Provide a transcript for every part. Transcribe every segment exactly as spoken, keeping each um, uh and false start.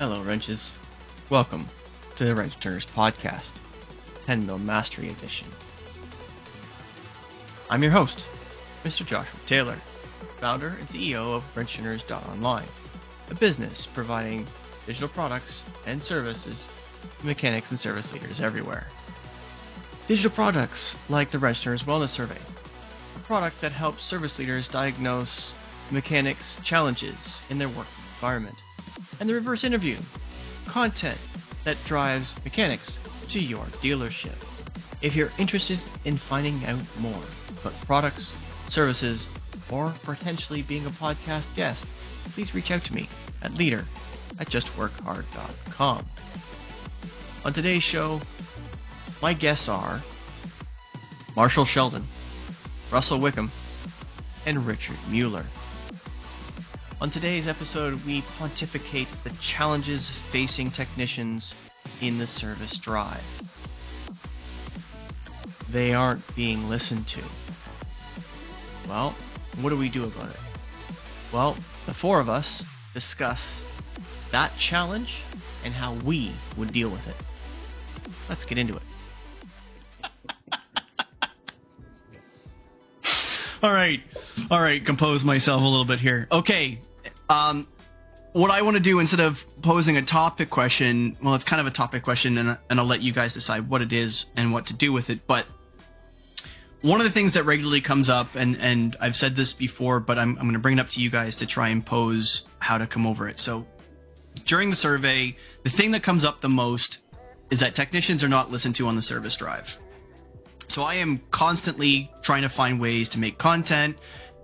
Hello, wrenches. Welcome to the Wrench Turner's Podcast, ten mill Mastery Edition. I'm your host, Mister Joshua Taylor, founder and C E O of Wrench Turners dot Online, a business providing digital products and services to mechanics and service leaders everywhere. Digital products like the Wrench Turner's Wellness Survey, a product that helps service leaders diagnose mechanics' challenges in their work environment, and the Reverse Interview, content that drives mechanics to your dealership. If you're interested in finding out more about products, services, or potentially being a podcast guest, please reach out to me at leader at just work hard dot com. On today's show, my guests are Marshall Sheldon, Russell Wickham, and Richard Mueller. On today's episode, we pontificate the challenges facing technicians in the service drive. They aren't being listened to. Well, what do we do about it? Well, the four of us discuss that challenge and how we would deal with it. Let's get into it. All right. All right. Compose myself a little bit here. Okay. Um, what I want to do instead of posing a topic question, well, it's kind of a topic question, and, and I'll let you guys decide what it is and what to do with it. But one of the things that regularly comes up, and, and I've said this before, but I'm, I'm going to bring it up to you guys to try and pose how to come over it. So during the survey, the thing that comes up the most is that technicians are not listened to on the service drive. So I am constantly trying to find ways to make content,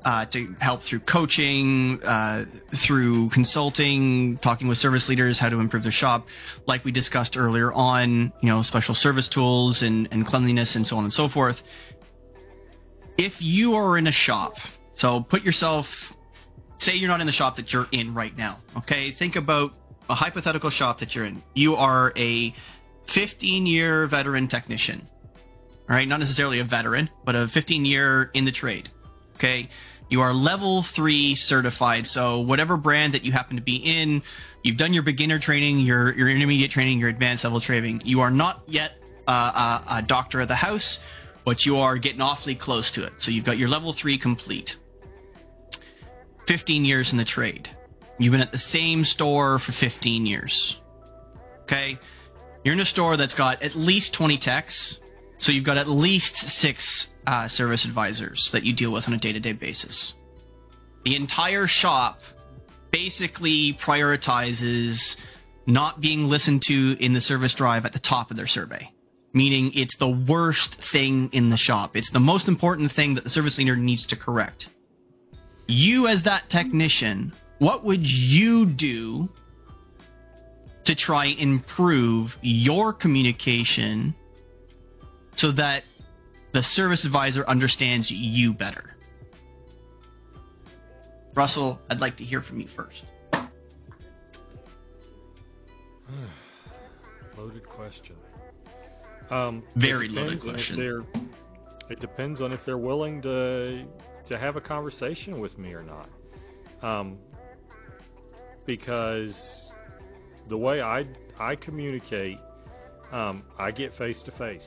uh, to help through coaching, uh, through consulting, talking with service leaders, how to improve their shop, like we discussed earlier on, you know, special service tools and, and cleanliness and so on and so forth. If you are in a shop, so put yourself, say you're not in the shop that you're in right now, okay? Think about a hypothetical shop that you're in. You are a fifteen-year veteran technician. All right, not necessarily a veteran, but a fifteen-year in the trade, okay? You are level three certified, so whatever brand that you happen to be in, you've done your beginner training, your your intermediate training, your advanced level training. You are not yet uh, a, a doctor of the house, but you are getting awfully close to it. So you've got your level three complete. fifteen years in the trade. You've been at the same store for fifteen years, okay? You're in a store that's got at least twenty techs, so you've got at least six uh, service advisors that you deal with on a day-to-day basis. The entire shop basically prioritizes not being listened to in the service drive at the top of their survey, meaning it's the worst thing in the shop. It's the most important thing that the service leader needs to correct. You as that technician, what would you do to try and improve your communication so that the service advisor understands you better? Russell, I'd like to hear from you first. Loaded question. Um, Very loaded question. It depends on if they're willing to to have a conversation with me or not. Um, because the way I, I communicate, um, I get face-to-face.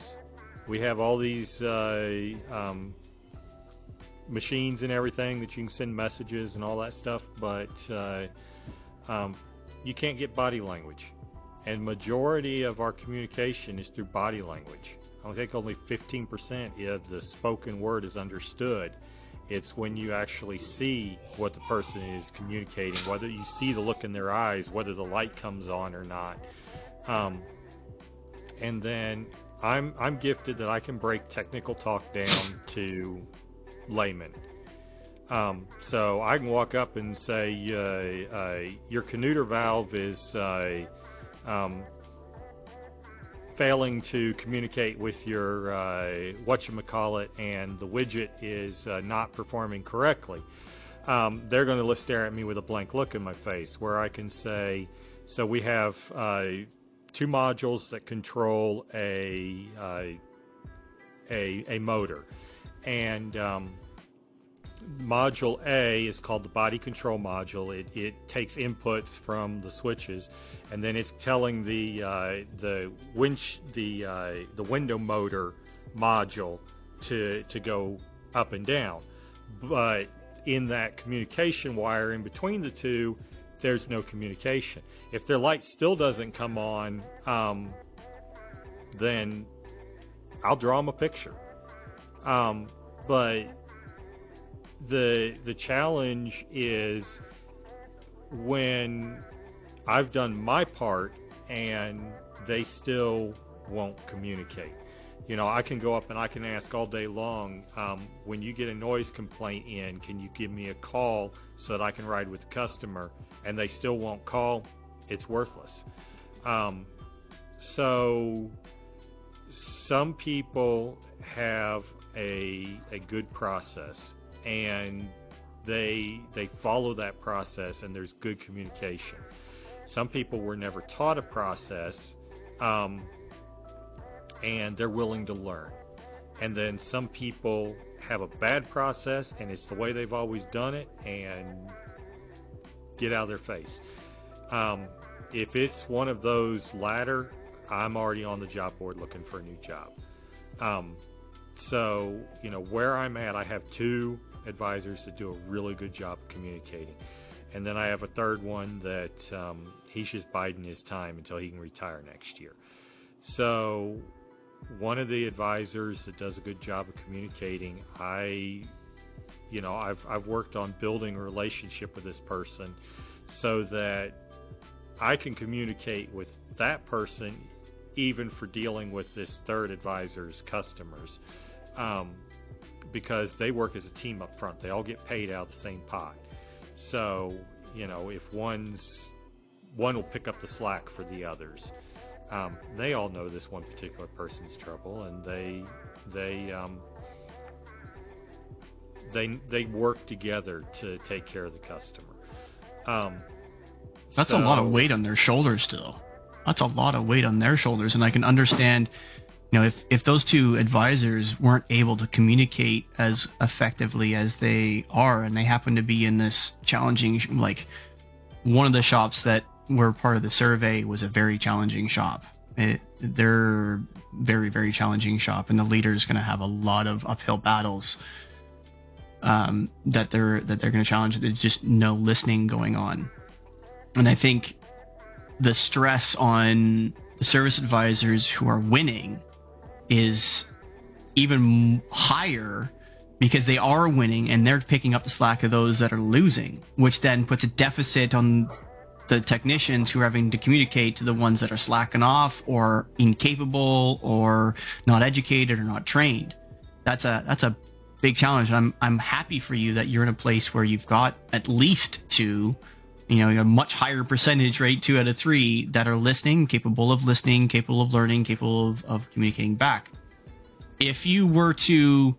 We have all these uh, um, machines and everything that you can send messages and all that stuff, but uh, um, you can't get body language. And majority of our communication is through body language. I think only fifteen percent of the spoken word is understood. It's when you actually see what the person is communicating, whether you see the look in their eyes, whether the light comes on or not. Um, and then... I'm I'm gifted that I can break technical talk down to layman. Um, so I can walk up and say, uh, uh, your canuter valve is uh, um, failing to communicate with your uh, whatchamacallit, and the widget is uh, not performing correctly. Um, they're going to stare at me with a blank look in my face, where I can say, so we have... Uh, two modules that control a uh, a a motor, and um, module A is called the body control module. It, it takes inputs from the switches, and then it's telling the uh, the winch the uh, the window motor module to to go up and down. But in that communication wire in between the two, there's no communication. If their light still doesn't come on, um, then I'll draw them a picture. Um, but the the challenge is when I've done my part and they still won't communicate. You know, I can go up and I can ask all day long, um, when you get a noise complaint in, can you give me a call so that I can ride with the customer? And they still won't call. It's worthless. Um, so some people have a a good process, and they they follow that process, and there's good communication. Some people were never taught a process, um, and they're willing to learn. And then some people have a bad process, and it's the way they've always done it, and get out of their face. Um, if it's one of those latter, I'm already on the job board looking for a new job. Um, so, you know, where I'm at, I have two advisors that do a really good job communicating. And then I have a third one that um, he's just biding his time until he can retire next year. So one of the advisors that does a good job of communicating, I, you know, I've, I've worked on building a relationship with this person so that I can communicate with that person, even for dealing with this third advisor's customers, um, because they work as a team up front. They all get paid out of the same pot. So, you know, if one's, one will pick up the slack for the others. Um, they all know this one particular person's trouble, and they they um, they they work together to take care of the customer. Um, That's so, a lot of weight on their shoulders still. That's a lot of weight on their shoulders, and I can understand, you know, if, if those two advisors weren't able to communicate as effectively as they are, and they happen to be in this challenging, like one of the shops that were part of the survey was a very challenging shop. It, they're very, very challenging shop, and the leader is going to have a lot of uphill battles um, that they're that they're going to challenge. There's just no listening going on, and I think the stress on the service advisors who are winning is even higher, because they are winning and they're picking up the slack of those that are losing, which then puts a deficit on the technicians who are having to communicate to the ones that are slacking off or incapable or not educated or not trained. That's a that's a big challenge. I'm I'm happy for you that you're in a place where you've got at least two, you know, a much higher percentage rate, two out of three, that are listening, capable of listening, capable of learning, capable of, of communicating back. If you were to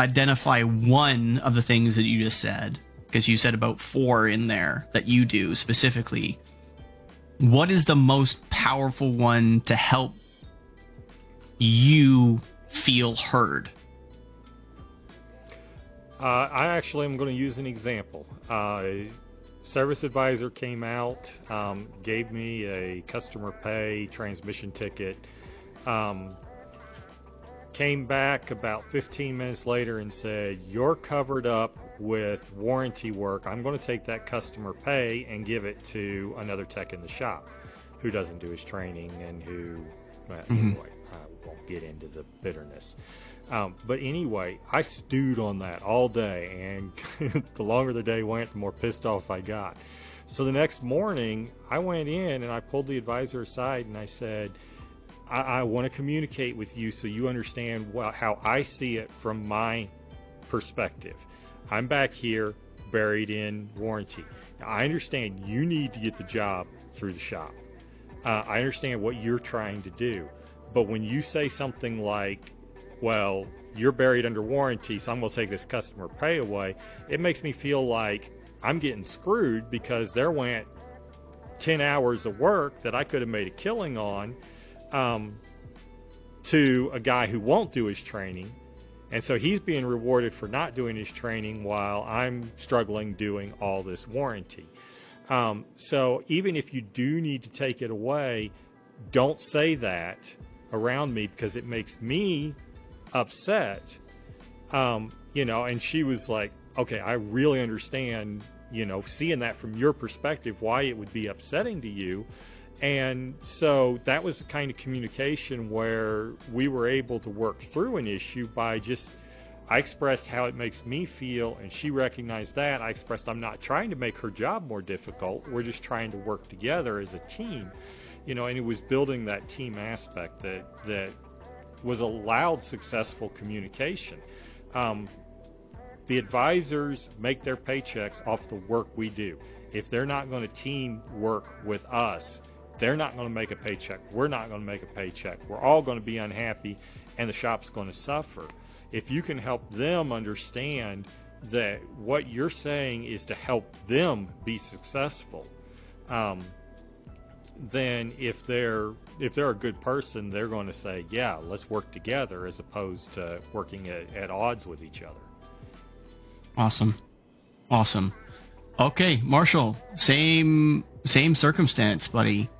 identify one of the things that you just said, because you said about four in there that you do specifically, what is the most powerful one to help you feel heard? Uh, I actually am going to use an example. Uh, Service advisor came out, um, gave me a customer pay transmission ticket, um, came back about fifteen minutes later and said, "You're covered up with warranty work. I'm going to take that customer pay and give it to another tech in the shop who doesn't do his training and who," well, mm-hmm. anyway, I won't get into the bitterness. Um, but anyway, I stewed on that all day, and the longer the day went, the more pissed off I got. So the next morning, I went in and I pulled the advisor aside and I said, I, I want to communicate with you so you understand wh- how I see it from my perspective. I'm back here buried in warranty. Now, I understand you need to get the job through the shop. Uh, I understand what you're trying to do. But when you say something like, "Well, you're buried under warranty, so I'm going to take this customer pay away," it makes me feel like I'm getting screwed, because there went ten hours of work that I could have made a killing on um, to a guy who won't do his training, And so he's being rewarded for not doing his training while I'm struggling doing all this warranty. Um, so even if you do need to take it away, don't say that around me because it makes me upset. Um, you know, and she was like, okay, I really understand, you know, seeing that from your perspective, why it would be upsetting to you. And so that was the kind of communication where we were able to work through an issue by just, I expressed how it makes me feel, and she recognized that. I expressed I'm not trying to make her job more difficult. We're just trying to work together as a team, you know, and it was building that team aspect that, that was allowed successful communication. Um, the advisors make their paychecks off the work we do. If they're not going to team work with us, they're not going to make a paycheck. We're not going to make a paycheck. We're all going to be unhappy, and the shop's going to suffer. If you can help them understand that what you're saying is to help them be successful, um, then if they're if they're a good person, they're going to say, yeah, let's work together as opposed to working at, at odds with each other. Awesome. Awesome. Okay, Marshall, same same circumstance, buddy.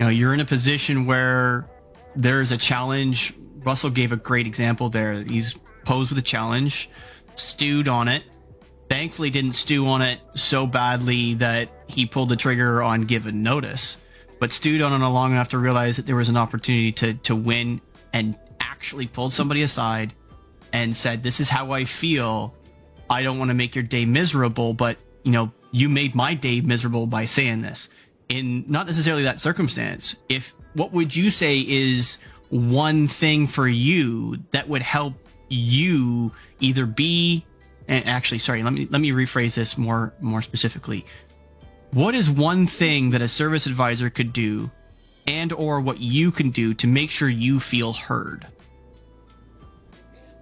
You know, you're in a position where there's a challenge. Russell gave a great example there. He's posed with a challenge, stewed on it. Thankfully, didn't stew on it so badly that he pulled the trigger on given notice, but stewed on it long enough to realize that there was an opportunity to, to win, and actually pulled somebody aside and said, this is how I feel. I don't want to make your day miserable, but, you know, you made my day miserable by saying this. In not necessarily that circumstance, if what would you say is one thing for you that would help you either be, and actually, sorry, let me let me rephrase this more more specifically. What is one thing that a service advisor could do, and or what you can do to make sure you feel heard?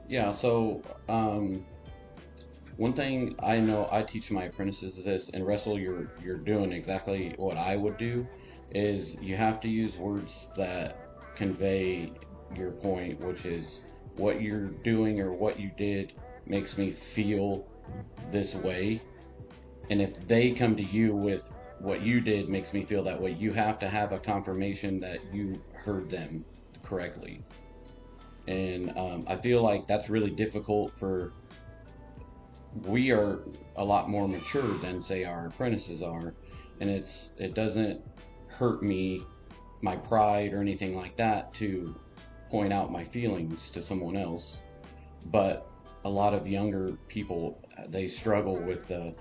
Yeah, so um, one thing I know I teach my apprentices is this, and Russell, you're you're doing exactly what I would do, is you have to use words that convey your point, which is what you're doing or what you did makes me feel this way. And if they come to you with what you did makes me feel that way, you have to have a confirmation that you heard them correctly. And um, I feel like that's really difficult for, we are a lot more mature than say our apprentices are, and it's it doesn't hurt me, my pride or anything like that, to point out my feelings to someone else. But a lot of younger people, they struggle with the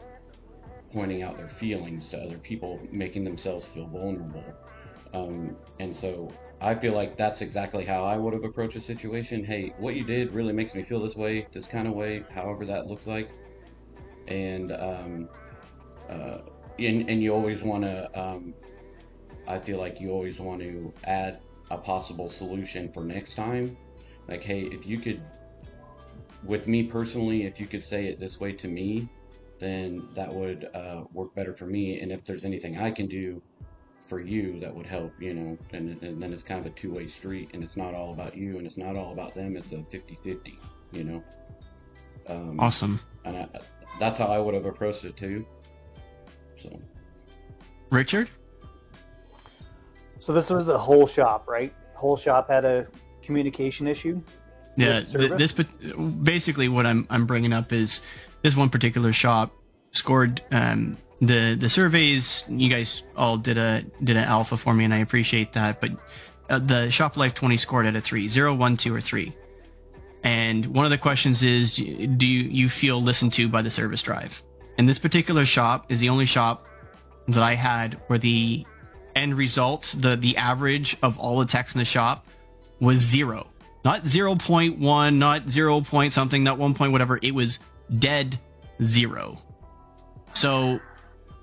pointing out their feelings to other people, making themselves feel vulnerable. Um, and so I feel like that's exactly how I would have approached a situation. Hey, what you did really makes me feel this way, this kind of way, however that looks like. And, um, uh, and, and you always want to, um, I feel like you always want to add a possible solution for next time. Like, hey, if you could, with me personally, if you could say it this way to me, then that would uh, work better for me. And if there's anything I can do for you that would help, you know, and, and then it's kind of a two-way street, and it's not all about you and it's not all about them. It's a fifty-fifty, you know? Um, awesome. And I, that's how I would have approached it too. So, Richard? So this was the whole shop, right? Whole shop had a communication issue. Yeah. Th- this basically what I'm I'm bringing up is this one particular shop scored um, the the surveys. You guys all did a did an alpha for me, and I appreciate that. But uh, the Shop Life twenty scored at a three, zero, one, two, or three. And one of the questions is, do you you feel listened to by the service drive? And this particular shop is the only shop that I had where the end result, the, the average of all the techs in the shop was zero. Not zero point one, not zero point something, not one point whatever. It was dead zero. So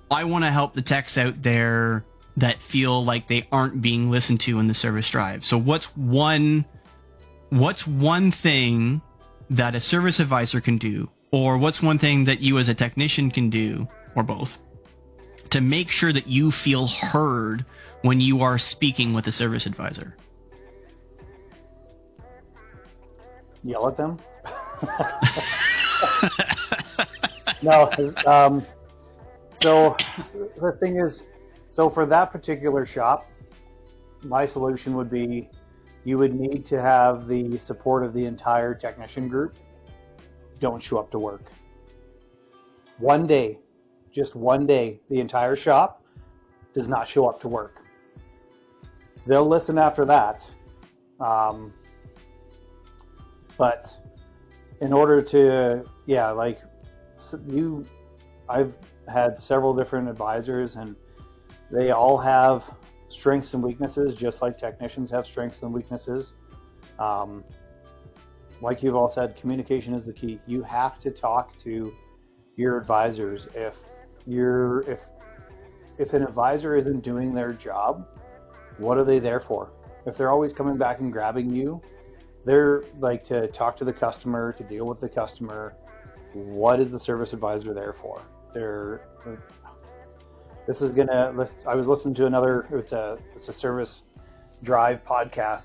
I want to help the techs out there that feel like they aren't being listened to in the service drive. So what's one, what's one thing that a service advisor can do, or what's one thing that you as a technician can do, or both, to make sure that you feel heard when you are speaking with a service advisor? Yell at them? No, um, so the thing is, so for that particular shop, my solution would be you would need to have the support of the entire technician group. Don't show up to work. One day, just one day, the entire shop does not show up to work. They'll listen after that. Um, but in order to, yeah, like you, I've had several different advisors, and they all have strengths and weaknesses, just like technicians have strengths and weaknesses. Um, like you've all said, communication is the key. You have to talk to your advisors. If you're, if, if an advisor isn't doing their job, what are they there for? If they're always coming back and grabbing you, they're like to talk to the customer, to deal with the customer. What is the service advisor there for? They're, this is gonna, I was listening to another, it's a, it's a service drive podcast,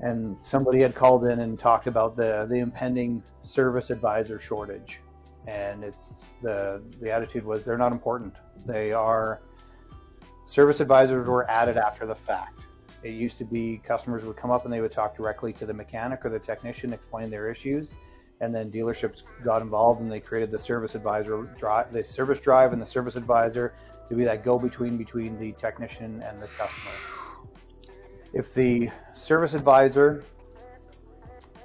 and somebody had called in and talked about the, the impending service advisor shortage. And it's the, the attitude was they're not important. They are, service advisors were added after the fact. It used to be customers would come up and they would talk directly to the mechanic or the technician, explain their issues, and then dealerships got involved and they created the service advisor drive, the service drive, and the service advisor to be that go-between between the technician and the customer. If the service advisor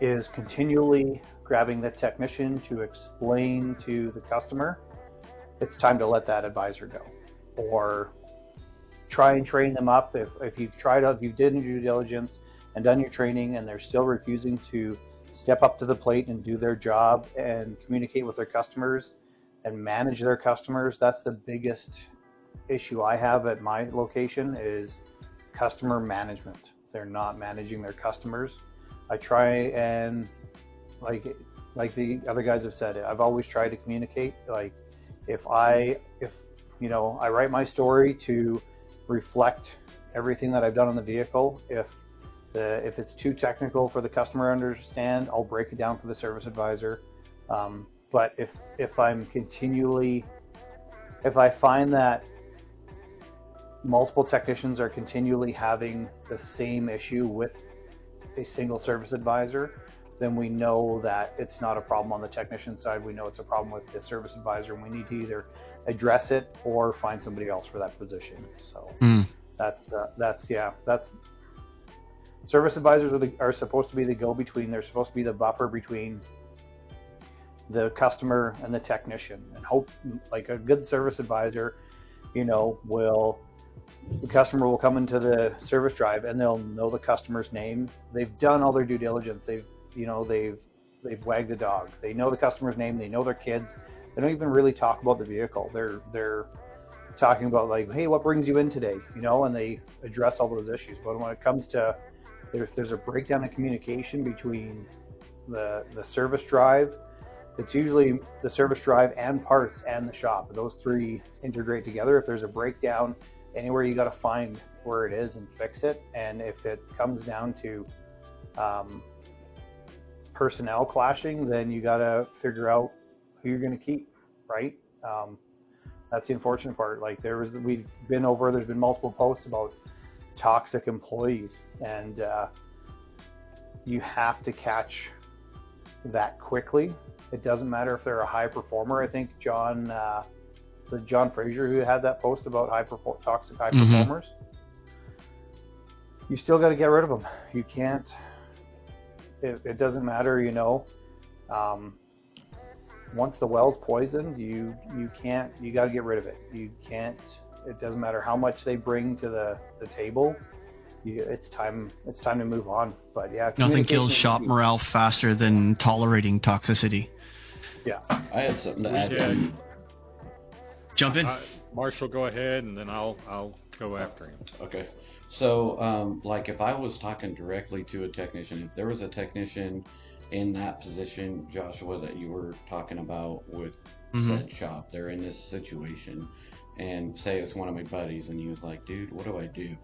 is continually grabbing the technician to explain to the customer, it's time to let that advisor go, or try and train them up. If, if you've tried out, if you've done your due diligence and done your training and they're still refusing to step up to the plate and do their job and communicate with their customers and manage their customers, that's the biggest issue I have at my location is customer management. They're not managing their customers. I try and like, like the other guys have said, I've always tried to communicate. Like if I, if, you know, I write my story to reflect everything that I've done on the vehicle. If the, if it's too technical for the customer to understand, I'll break it down for the service advisor. Um, but if, if I'm continually, if I find that multiple technicians are continually having the same issue with a single service advisor, then we know that it's not a problem on the technician side. We know it's a problem with the service advisor, and we need to either address it or find somebody else for that position. So mm. that's, uh, that's, yeah, that's service advisors are, the, are supposed to be the go-between. They're supposed to be the buffer between the customer and the technician, and hope like a good service advisor, you know, will, the customer will come into the service drive and they'll know the customer's name. They've done all their due diligence. They've, you know, they've, they've wagged the dog. They know the customer's name. They know their kids. They don't even really talk about the vehicle. They're, they're talking about like, hey, what brings you in today? You know, and they address all those issues. But when it comes to, there's, there's a breakdown in communication between the, the service drive. It's usually the service drive and parts and the shop. Those three integrate together. If there's a breakdown anywhere, you got to find where it is and fix it. And if it comes down to, um, personnel clashing, then you got to figure out who you're going to keep, right? Um, that's the unfortunate part. Like there was, we've been over, there's been multiple posts about toxic employees, and uh, you have to catch that quickly. It doesn't matter if they're a high performer. I think John, uh, the John Frazier who had that post about high perfor- toxic high mm-hmm. performers, you still got to get rid of them. You can't, It, it doesn't matter, you know, um, once the well's poisoned, you, you can't, you got to get rid of it. You can't, it doesn't matter how much they bring to the, the table. You, it's time, it's time to move on. But yeah, nothing kills shop morale faster than tolerating toxicity. Yeah. I had something to add. Yeah. Jump in. Uh, Marshall, go ahead, and then I'll, I'll go after him. Okay. So, um, like if I was talking directly to a technician, if there was a technician in that position, Joshua, that you were talking about with mm-hmm. said shop, they're in this situation, and say it's one of my buddies, and he was like, dude, what do I do?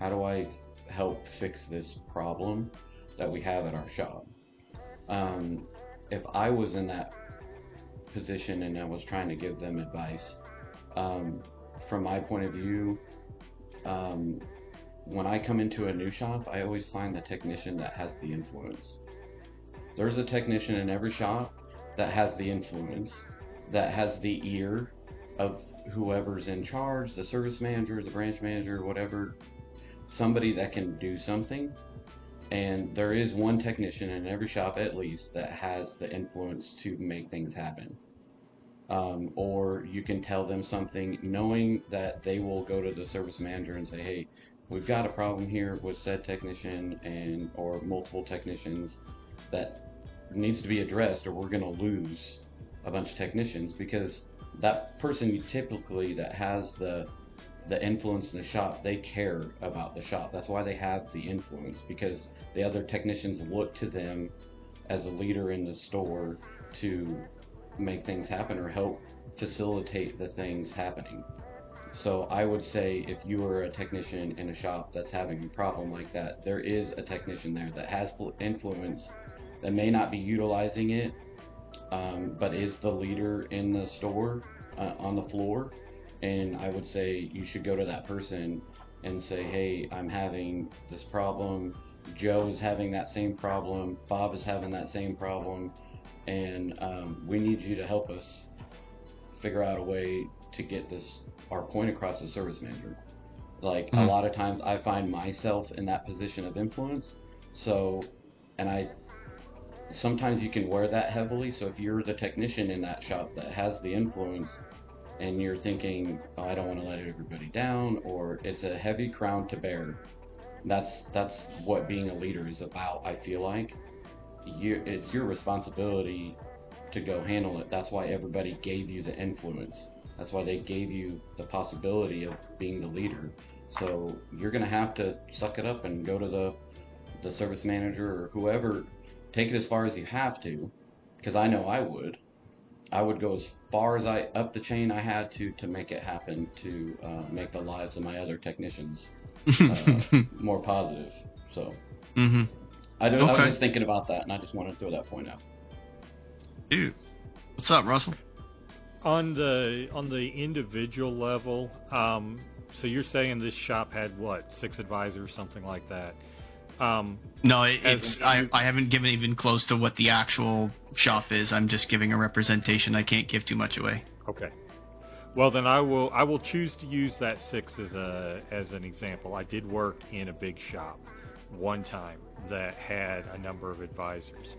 How do I help fix this problem that we have at our shop? Um, if I was in that position and I was trying to give them advice, um, from my point of view, um, when I come into a new shop, I always find the technician that has the influence. There's a technician in every shop that has the influence, that has the ear of whoever's in charge, the service manager, the branch manager, whatever, somebody that can do something. And there is one technician in every shop, at least, that has the influence to make things happen. Um, or you can tell them something knowing that they will go to the service manager and say, hey, we've got a problem here with said technician and or multiple technicians that needs to be addressed, or we're going to lose a bunch of technicians, because that person typically that has the the influence in the shop, they care about the shop. That's why they have the influence, because the other technicians look to them as a leader in the store to make things happen or help facilitate the things happening. So I would say if you are a technician in a shop that's having a problem like that, there is a technician there that has influence that may not be utilizing it, um, but is the leader in the store, uh, on the floor. And I would say you should go to that person and say, hey, I'm having this problem. Joe is having that same problem. Bob is having that same problem. And um, we need you to help us figure out a way to get this, our point across to the service manager. Like mm-hmm. a lot of times I find myself in that position of influence. So, and I, sometimes you can wear that heavily. So if you're the technician in that shop that has the influence, and you're thinking, oh, I don't want to let everybody down, or it's a heavy crown to bear. That's that's what being a leader is about, I feel like. You, it's your responsibility to go handle it. That's why everybody gave you the influence. That's why they gave you the possibility of being the leader. So you're going to have to suck it up and go to the, the service manager or whoever. Take it as far as you have to, because I know I would. I would go as far as I up the chain I had to to make it happen, to uh, make the lives of my other technicians uh, more positive. So mm-hmm. I, do, okay. I was just thinking about that, and I just wanted to throw that point out. Dude, what's up, Russell? On the on the individual level, um, so you're saying this shop had what, six advisors, something like that? Um, no, it, it's I, I haven't given even close to what the actual shop is. I'm just giving a representation. I can't give too much away. Okay. Well, then I will I will choose to use that six as a as an example. I did work in a big shop one time that had a number of advisors.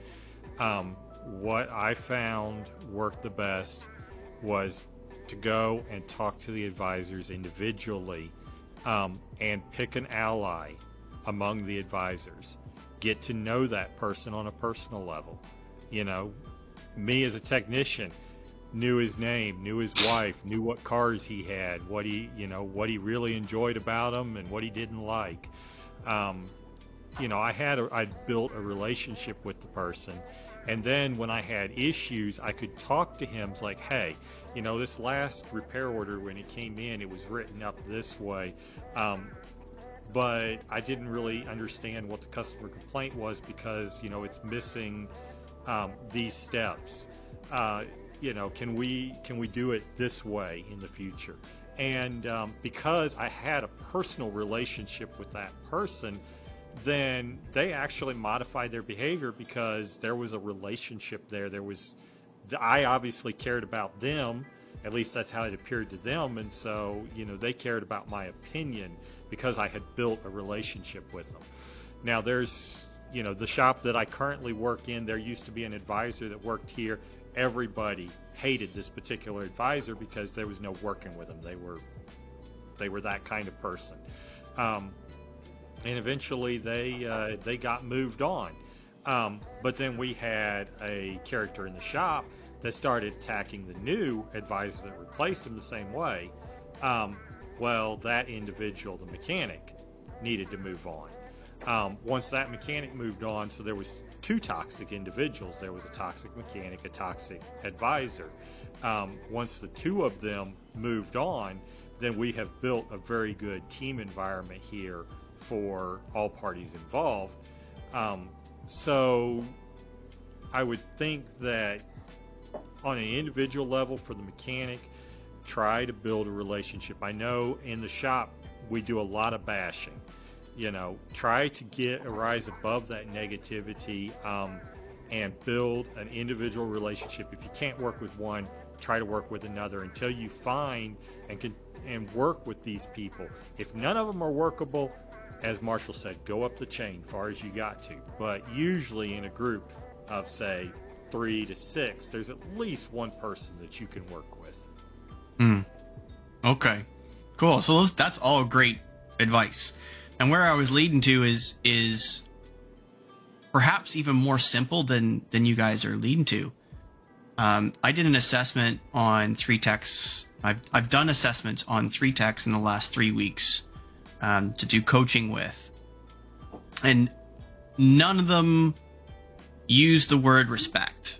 Um, what I found worked the best was to go and talk to the advisors individually, um, and pick an ally among the advisors. Get to know that person on a personal level. You know, me as a technician knew his name, knew his wife, knew what cars he had, what he, you know, what he really enjoyed about them and what he didn't like. Um, you know, I had, a, I built a relationship with the person. And then when I had issues, I could talk to him like, hey, you know, this last repair order when it came in, it was written up this way. Um, But I didn't really understand what the customer complaint was because, you know, it's missing um, these steps. Uh, you know, can we can we do it this way in the future? And um, because I had a personal relationship with that person, then they actually modified their behavior because there was a relationship there. There was, I obviously cared about them. At least that's how it appeared to them. And so, you know, they cared about my opinion because I had built a relationship with them. Now there's, you know, the shop that I currently work in, there used to be an advisor that worked here. Everybody hated this particular advisor because there was no working with them. They were, they were that kind of person. Um, and eventually they, uh, they got moved on. Um, but then we had a character in the shop that started attacking the new advisor that replaced him the same way. Um, well, that individual, the mechanic, needed to move on. Um, once that mechanic moved on, so there was two toxic individuals. There was a toxic mechanic, a toxic advisor. Um, once the two of them moved on, then we have built a very good team environment here for all parties involved. Um, so I would think that on an individual level for the mechanic, try to build a relationship. I know in the shop we do a lot of bashing. You know, try to get a rise above that negativity um, and build an individual relationship. If you can't work with one, try to work with another until you find and can and work with these people. If none of them are workable, as Marshall said, go up the chain far as you got to. But usually in a group of, say, three to six, there's at least one person that you can work with. Hmm. Okay. Cool. So those, that's all great advice. And where I was leading to is is perhaps even more simple than, than you guys are leading to. Um, I did an assessment on three techs. I've I've done assessments on three techs in the last three weeks um, to do coaching with, and none of them use the word respect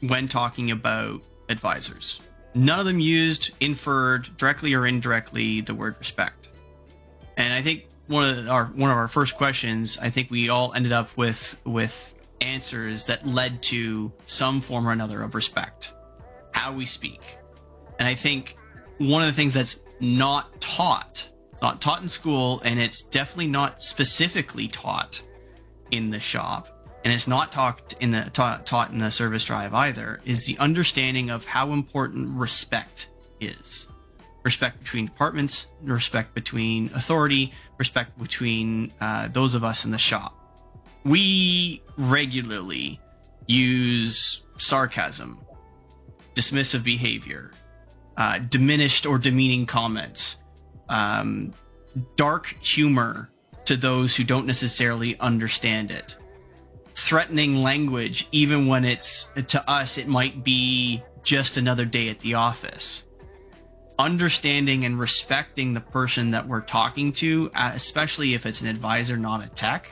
when talking about advisors. None of them used, inferred, directly or indirectly, the word respect. And I think one of our one of our first questions, I think we all ended up with with answers that led to some form or another of respect, how we speak. And I think one of the things that's not taught, it's not taught in school, and it's definitely not specifically taught in the shop, and it's not taught in the taught, taught in the service drive either, is the understanding of how important respect is. Respect between departments, respect between authority, respect between uh, those of us in the shop. We regularly use sarcasm, dismissive behavior, uh, diminished or demeaning comments, um, dark humor to those who don't necessarily understand it, threatening language, even when it's to us, it might be just another day at the office. Understanding and respecting the person that we're talking to, especially if it's an advisor, not a tech.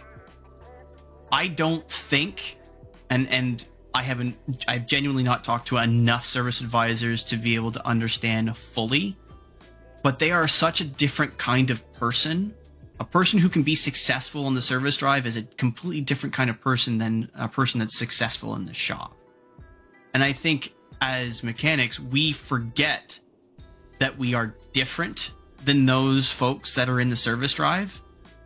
I don't think, and and I haven't, I've genuinely not talked to enough service advisors to be able to understand fully, but they are such a different kind of person. A person who can be successful in the service drive is a completely different kind of person than a person that's successful in the shop. And I think as mechanics, we forget that we are different than those folks that are in the service drive,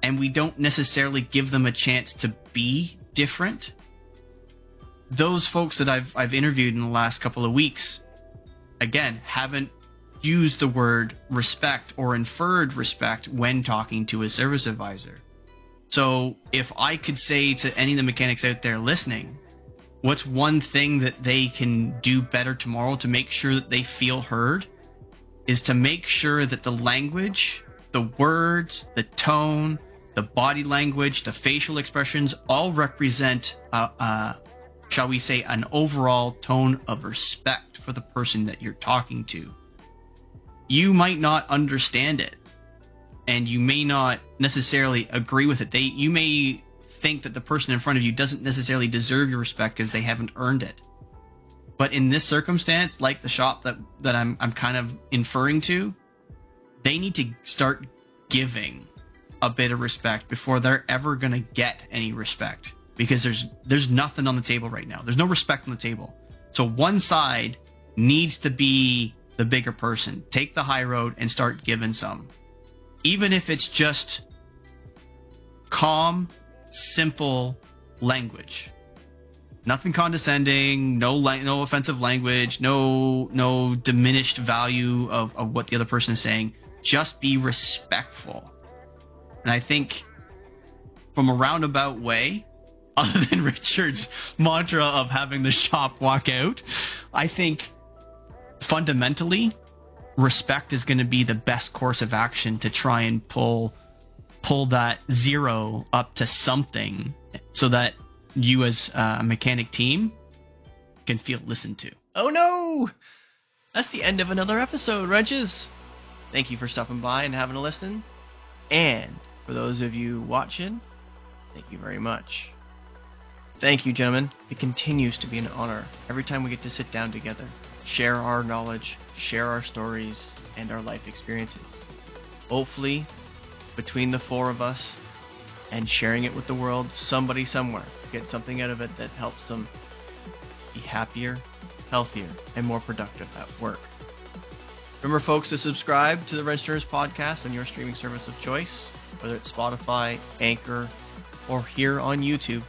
and we don't necessarily give them a chance to be different. Those folks that I've I've interviewed in the last couple of weeks, again, haven't used the word respect or inferred respect when talking to a service advisor. So if I could say to any of the mechanics out there listening, what's one thing that they can do better tomorrow to make sure that they feel heard, is to make sure that the language, the words, the tone, the body language, the facial expressions all represent, uh, uh, shall we say, an overall tone of respect for the person that you're talking to. You might not understand it, and you may not necessarily agree with it. They, you may think that the person in front of you doesn't necessarily deserve your respect because they haven't earned it. But in this circumstance, like the shop that, that I'm, I'm kind of inferring to, they need to start giving a bit of respect before they're ever going to get any respect, because there's there's nothing on the table right now. There's no respect on the table. So one side needs to be the bigger person. Take the high road and start giving some. Even if it's just calm, simple language. Nothing condescending, no la- no offensive language, no no diminished value of, of what the other person is saying. Just be respectful. And I think from a roundabout way, other than Richard's mantra of having the shop walk out, I think fundamentally respect is going to be the best course of action to try and pull pull that zero up to something so that you as a mechanic team can feel listened to. Oh no! That's the end of another episode, Wrenches! Thank you for stopping by and having a listen. And for those of you watching, thank you very much. Thank you, gentlemen. It continues to be an honor every time we get to sit down together, share our knowledge, share our stories, and our life experiences. Hopefully, between the four of us, and sharing it with the world. Somebody somewhere get something out of it that helps them be happier, healthier, and more productive at work. Remember, folks, to subscribe to the Wrench Turner's Podcast on your streaming service of choice, whether it's Spotify, Anchor, or here on YouTube.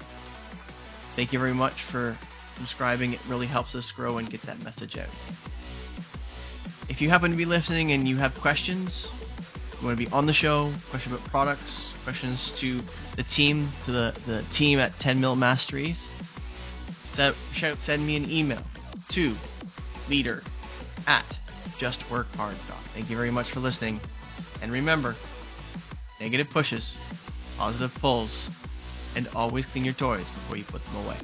Thank you very much for subscribing. It really helps us grow and get that message out. If you happen to be listening and you have questions, you want to be on the show, questions about products, questions to the team, to the, the team at ten mill masteries, send, send me an email to leader at just work hard dot com. Thank you very much for listening. And remember, negative pushes, positive pulls, and always clean your toys before you put them away.